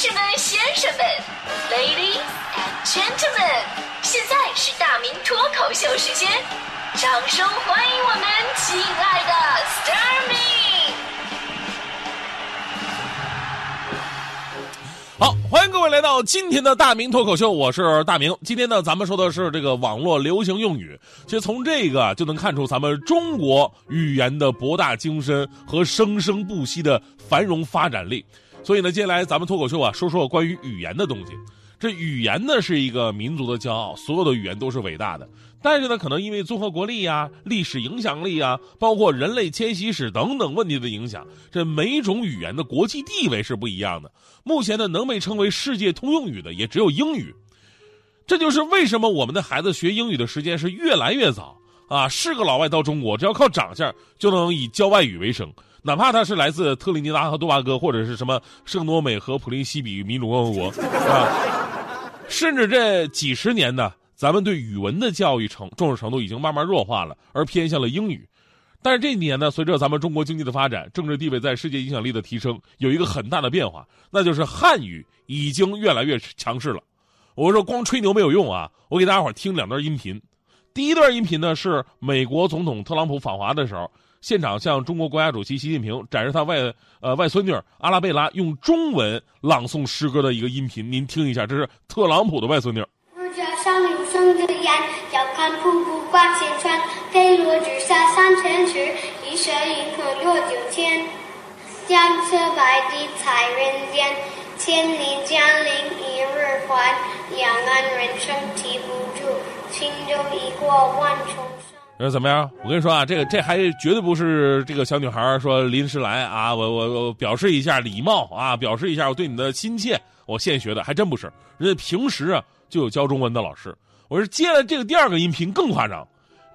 士们、先生们 ，Ladies and Gentlemen， 现在是大明脱口秀时间，掌声欢迎我们亲爱的 Starming。好，欢迎各位来到今天的大明脱口秀，我是大明。今天呢，咱们说的是这个网络流行用语，其实从这个就能看出咱们中国语言的博大精深和生生不息的繁荣发展力。所以呢，接下来咱们脱口秀啊，说说关于语言的东西。这语言呢是一个民族的骄傲，所有的语言都是伟大的。但是呢，可能因为综合国力啊、历史影响力啊，包括人类迁徙史等等问题的影响，这每种语言的国际地位是不一样的。目前呢，能被称为世界通用语的也只有英语。这就是为什么我们的孩子学英语的时间是越来越早啊。是个老外到中国，只要靠长相就能以教外语为生。哪怕他是来自特立尼达和多巴哥，或者是什么圣多美和普林西比民主共和国啊，甚至这几十年呢，咱们对语文的教育重视程度已经慢慢弱化了，而偏向了英语。但是这几年呢，随着咱们中国经济的发展，政治地位在世界影响力的提升，有一个很大的变化，那就是汉语已经越来越强势了。我说光吹牛没有用啊，我给大家伙听两段音频。第一段音频呢，是美国总统特朗普访华的时候，现场向中国国家主席习近平展示他外孙女阿拉贝拉用中文朗诵诗歌的一个音频，您听一下，这是特朗普的外孙女。鹿角上有生着眼，遥看瀑布挂前川，飞罗直下山泉时，疑神疑可落九天。江车白堤彩云间，千里江陵一日还，两岸人生提不住，轻舟已过万重。怎么样？我跟你说啊，这还绝对不是这个小女孩说临时来啊，我表示一下礼貌啊，表示一下我对你的亲切，我现学的，还真不是。人家平时啊就有教中文的老师。我是接了这个第二个音频更夸张，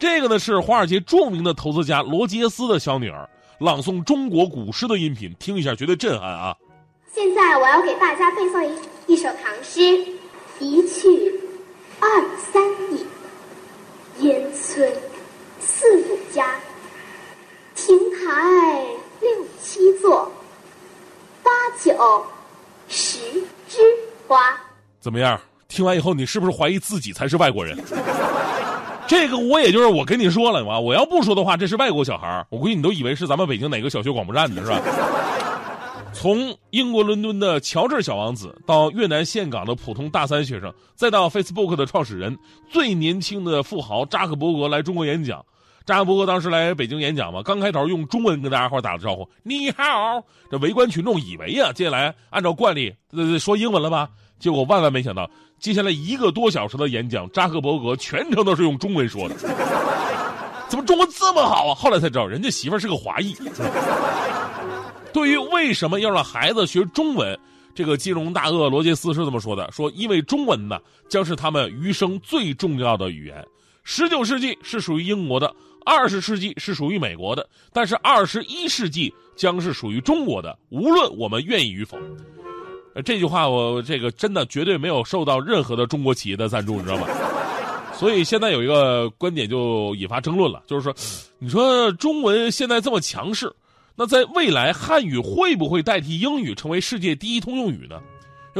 这个呢是华尔街著名的投资家罗杰斯的小女儿朗诵中国古诗的音频，听一下绝对震撼啊！现在我要给大家背诵一首唐诗，一去二三里，烟村四五家，亭台六七座，八九十枝花。怎么样？听完以后，你是不是怀疑自己才是外国人？这个我也就是我跟你说了嘛，我要不说的话，这是外国小孩，我估计你都以为是咱们北京哪个小学广播站的是吧？从英国伦敦的乔治小王子到越南岘港的普通大三学生，再到 Facebook 的创始人，最年轻的富豪扎克伯格来中国演讲。扎克伯格当时来北京演讲嘛，刚开头用中文跟大家伙打了招呼，你好。这围观群众以为啊，接下来按照惯例说英文了吧，结果万万没想到，接下来一个多小时的演讲，扎克伯格全程都是用中文说的。怎么中文这么好啊？后来才知道人家媳妇是个华裔。对于为什么要让孩子学中文，这个金融大鳄罗杰斯是这么说的，说因为中文呢将是他们余生最重要的语言。19世纪是属于英国的，20世纪是属于美国的，但是21世纪将是属于中国的，无论我们愿意与否。这句话我这个真的绝对没有受到任何的中国企业的赞助，你知道吗？所以现在有一个观点就引发争论了，就是说你说中文现在这么强势，那在未来汉语会不会代替英语成为世界第一通用语呢？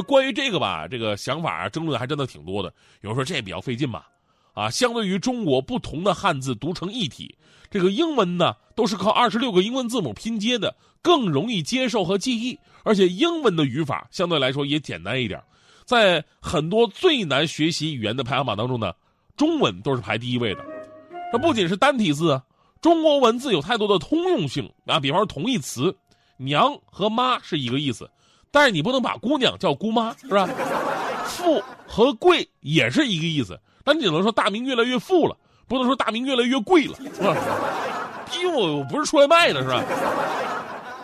关于这个吧，这个想法争论还真的挺多的。有人说这也比较费劲吧，啊，相对于中国不同的汉字读成一体，这个英文呢都是靠26个英文字母拼接的，更容易接受和记忆，而且英文的语法相对来说也简单一点。在很多最难学习语言的排行榜当中呢，中文都是排第一位的。这不仅是单体字啊，中国文字有太多的通用性啊，比方说同义词，娘和妈是一个意思，但是你不能把姑娘叫姑妈，是吧？富和贵也是一个意思，但你只能说大明越来越富了，不能说大明越来越贵了，是吧？毕竟我不是出来卖的，是吧？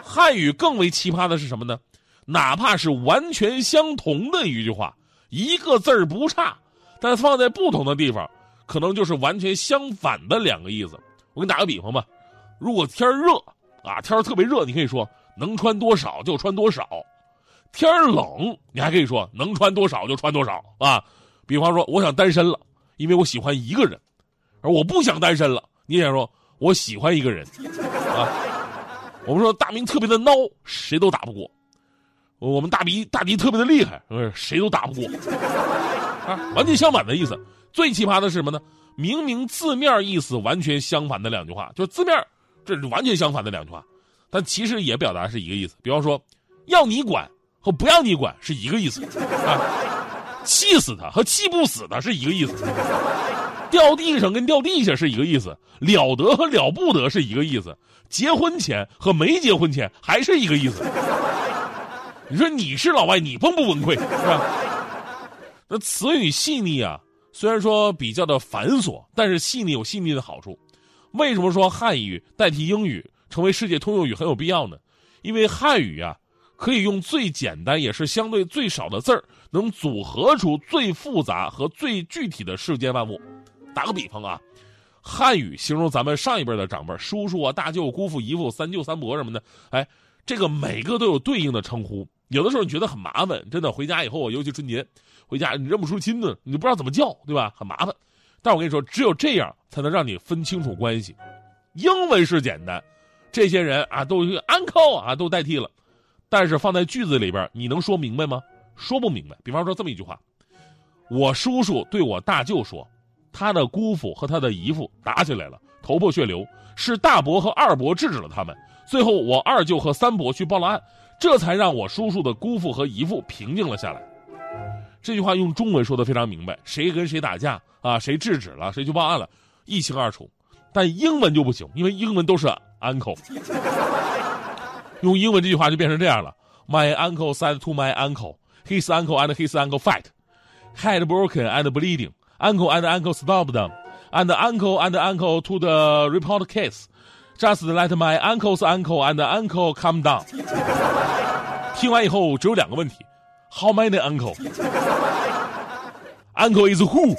汉语更为奇葩的是什么呢？哪怕是完全相同的一句话，一个字儿不差，但放在不同的地方，可能就是完全相反的两个意思。我给你打个比方吧，如果天热啊，天特别热，你可以说能穿多少就穿多少；天冷，你还可以说能穿多少就穿多少啊。比方说，我想单身了，因为我喜欢一个人；而我不想单身了，你也想说我喜欢一个人啊。我们说大明特别的孬，谁都打不过。我们大敌特别的厉害，谁都打不过啊，完全相反的意思。最奇葩的是什么呢？明明字面意思完全相反的两句话，就是字面这是完全相反的两句话，但其实也表达是一个意思。比方说要你管和不要你管是一个意思啊，气死他和气不死他是一个意思，掉地上跟掉地下是一个意思，了得和了不得是一个意思，结婚前和没结婚前还是一个意思。你说你是老外，你崩不崩溃是吧？那词语细腻啊，虽然说比较的繁琐，但是细腻有细腻的好处。为什么说汉语代替英语成为世界通用语很有必要呢？因为汉语啊，可以用最简单也是相对最少的字儿，能组合出最复杂和最具体的世间万物。打个比方啊，汉语形容咱们上一辈的长辈，叔叔啊、大舅、姑父、姨父、三舅、三伯什么的，哎，这个每个都有对应的称呼。有的时候你觉得很麻烦，真的回家以后，尤其春节回家你认不出亲呢，你就不知道怎么叫，对吧？很麻烦。但我跟你说，只有这样才能让你分清楚关系。英文是简单，这些人啊都 uncle 啊都代替了，但是放在句子里边，你能说明白吗？说不明白。比方说这么一句话，我叔叔对我大舅说，他的姑父和他的姨父打起来了，头破血流，是大伯和二伯制止了他们，最后我二舅和三伯去报了案，这才让我叔叔的姑父和姨父平静了下来。这句话用中文说得非常明白，谁跟谁打架啊，谁制止了，谁去报案了，一清二楚。但英文就不行，因为英文都是 uncle。 用英文这句话就变成这样了， My uncle said to my uncle, His uncle and his uncle fight, Head broken and bleeding, Uncle and uncle stopped them, And uncle and uncle to the report case, Just let my uncle's uncle and uncle come down。 听完以后只有两个问题， How many uncle? Uncle is who?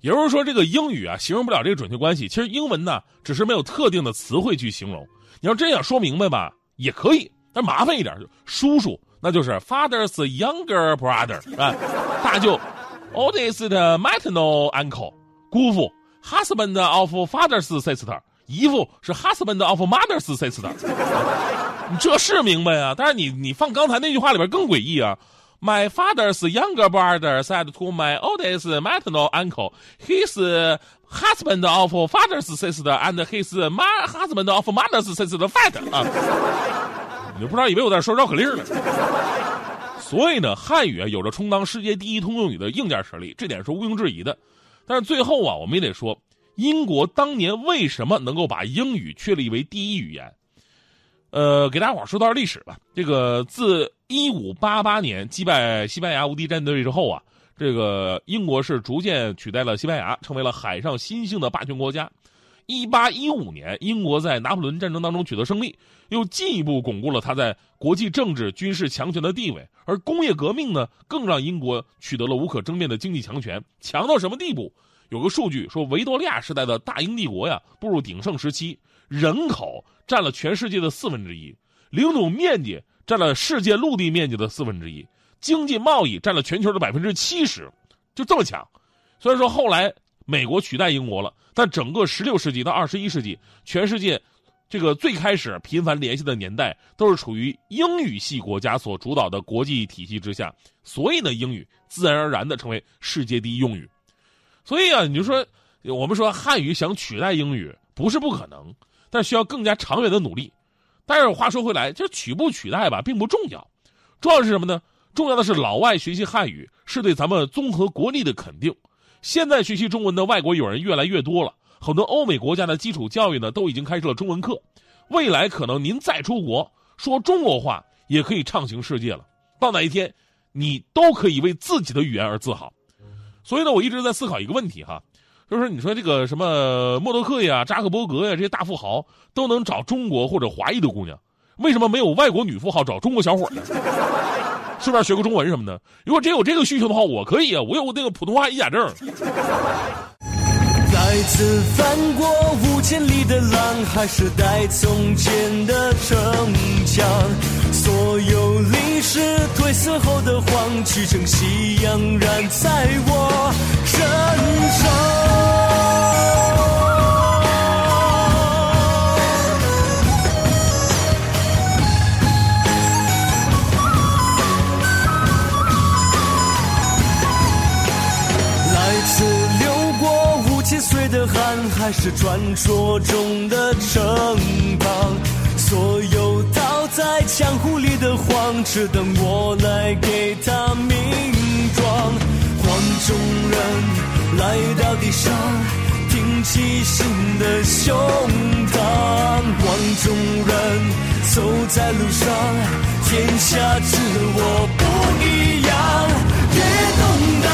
也就是说这个英语啊形容不了这个准确关系，其实英文呢只是没有特定的词汇去形容。你要真想说明白吧也可以，但麻烦一点，叔叔那就是 father's younger brother 啊，大舅 oldest maternal uncle, 姑父 husband of father's sister, 姨父是 husband of mother's sister。 你这是明白啊，但是你放刚才那句话里边更诡异啊， My father's younger brother said to my oldest maternal uncle, his husband of father's sister and his husband of mother's sister fight 啊，你就不知道以为我在说绕口令呢。所以呢，汉语啊有着充当世界第一通用语的硬件实力，这点是毋庸置疑的。但是最后啊，我们也得说，英国当年为什么能够把英语确立为第一语言？给大伙说段历史吧。这个自1588年击败西班牙无敌战队之后啊，这个英国是逐渐取代了西班牙，成为了海上新兴的霸权国家。1815年，英国在拿破仑战争当中取得胜利，又进一步巩固了它在国际政治、军事强权的地位。而工业革命呢，更让英国取得了无可争辩的经济强权。强到什么地步？有个数据说，维多利亚时代的大英帝国呀，步入鼎盛时期，人口占了全世界的1/4，领土面积占了世界陆地面积的1/4，经济贸易占了全球的70%，就这么强。虽然说后来美国取代英国了，但整个16世纪到21世纪，全世界这个最开始频繁联系的年代，都是处于英语系国家所主导的国际体系之下，所以呢，英语自然而然的成为世界第一用语。所以啊，你就说我们说汉语想取代英语不是不可能，但需要更加长远的努力。但是话说回来，这取不取代吧并不重要，重要的是什么呢？重要的是老外学习汉语是对咱们综合国力的肯定。现在学习中文的外国友人越来越多了，很多欧美国家的基础教育呢都已经开设了中文课，未来可能您再出国说中国话也可以畅行世界了，到那一天你都可以为自己的语言而自豪。所以呢，我一直在思考一个问题哈，就是你说这个什么默多克呀、扎克伯格呀，这些大富豪都能找中国或者华裔的姑娘，为什么没有外国女富豪找中国小伙呢？顺便学个中文什么的。如果真有这个需求的话，我可以啊，我有那个普通话一甲证。再次翻过5000里的浪，还是带从前的城墙，所有历史褪色后的黄，驱成夕阳染在我身上。憾还是传说中的城邦，所有倒在江湖里的谎，只等我来给他名状。黄种人来到地上，挺起新的胸膛。黄种人走在路上，天下只我不一样。越动荡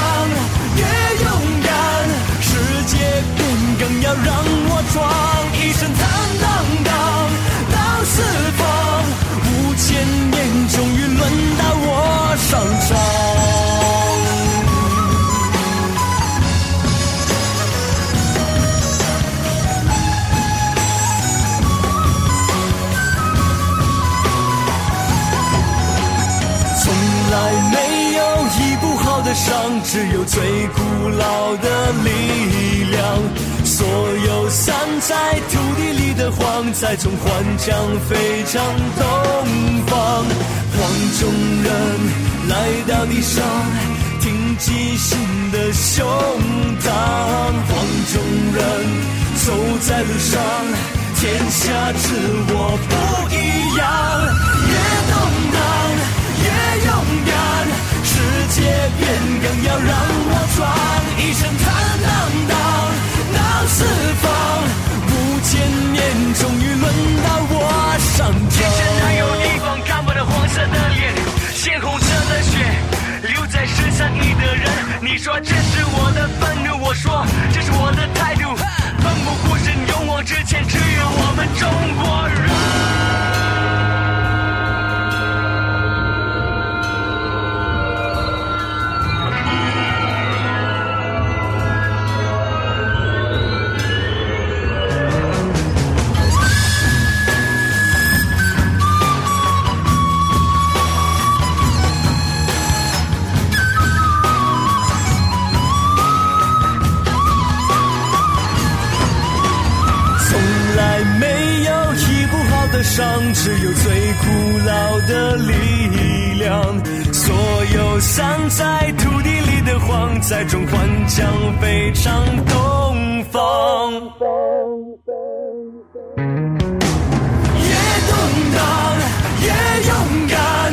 越勇敢，世界变更要让我闯，一身坦荡荡到四方，5000年终于轮到我上场。来没有医不好的伤，只有最古老的力量。所有散在土地里的黄，再从还将飞向东方。黄种人来到地上，挺起新的胸膛。黄种人走在路上，天下只我不一样。越动荡勇敢，世界变更要让我闯，一身坦荡荡到四方，5000年终于轮到我上场。天下哪有地方看不到黄色的脸，鲜红色的血留在13亿的人，你说这是我的愤怒，我说这是我的态度，奋不顾身勇往直前，只有我们中国人。只有最古老的力量，所有散在土地里的黄，在中环江北上东方。越动荡越勇敢，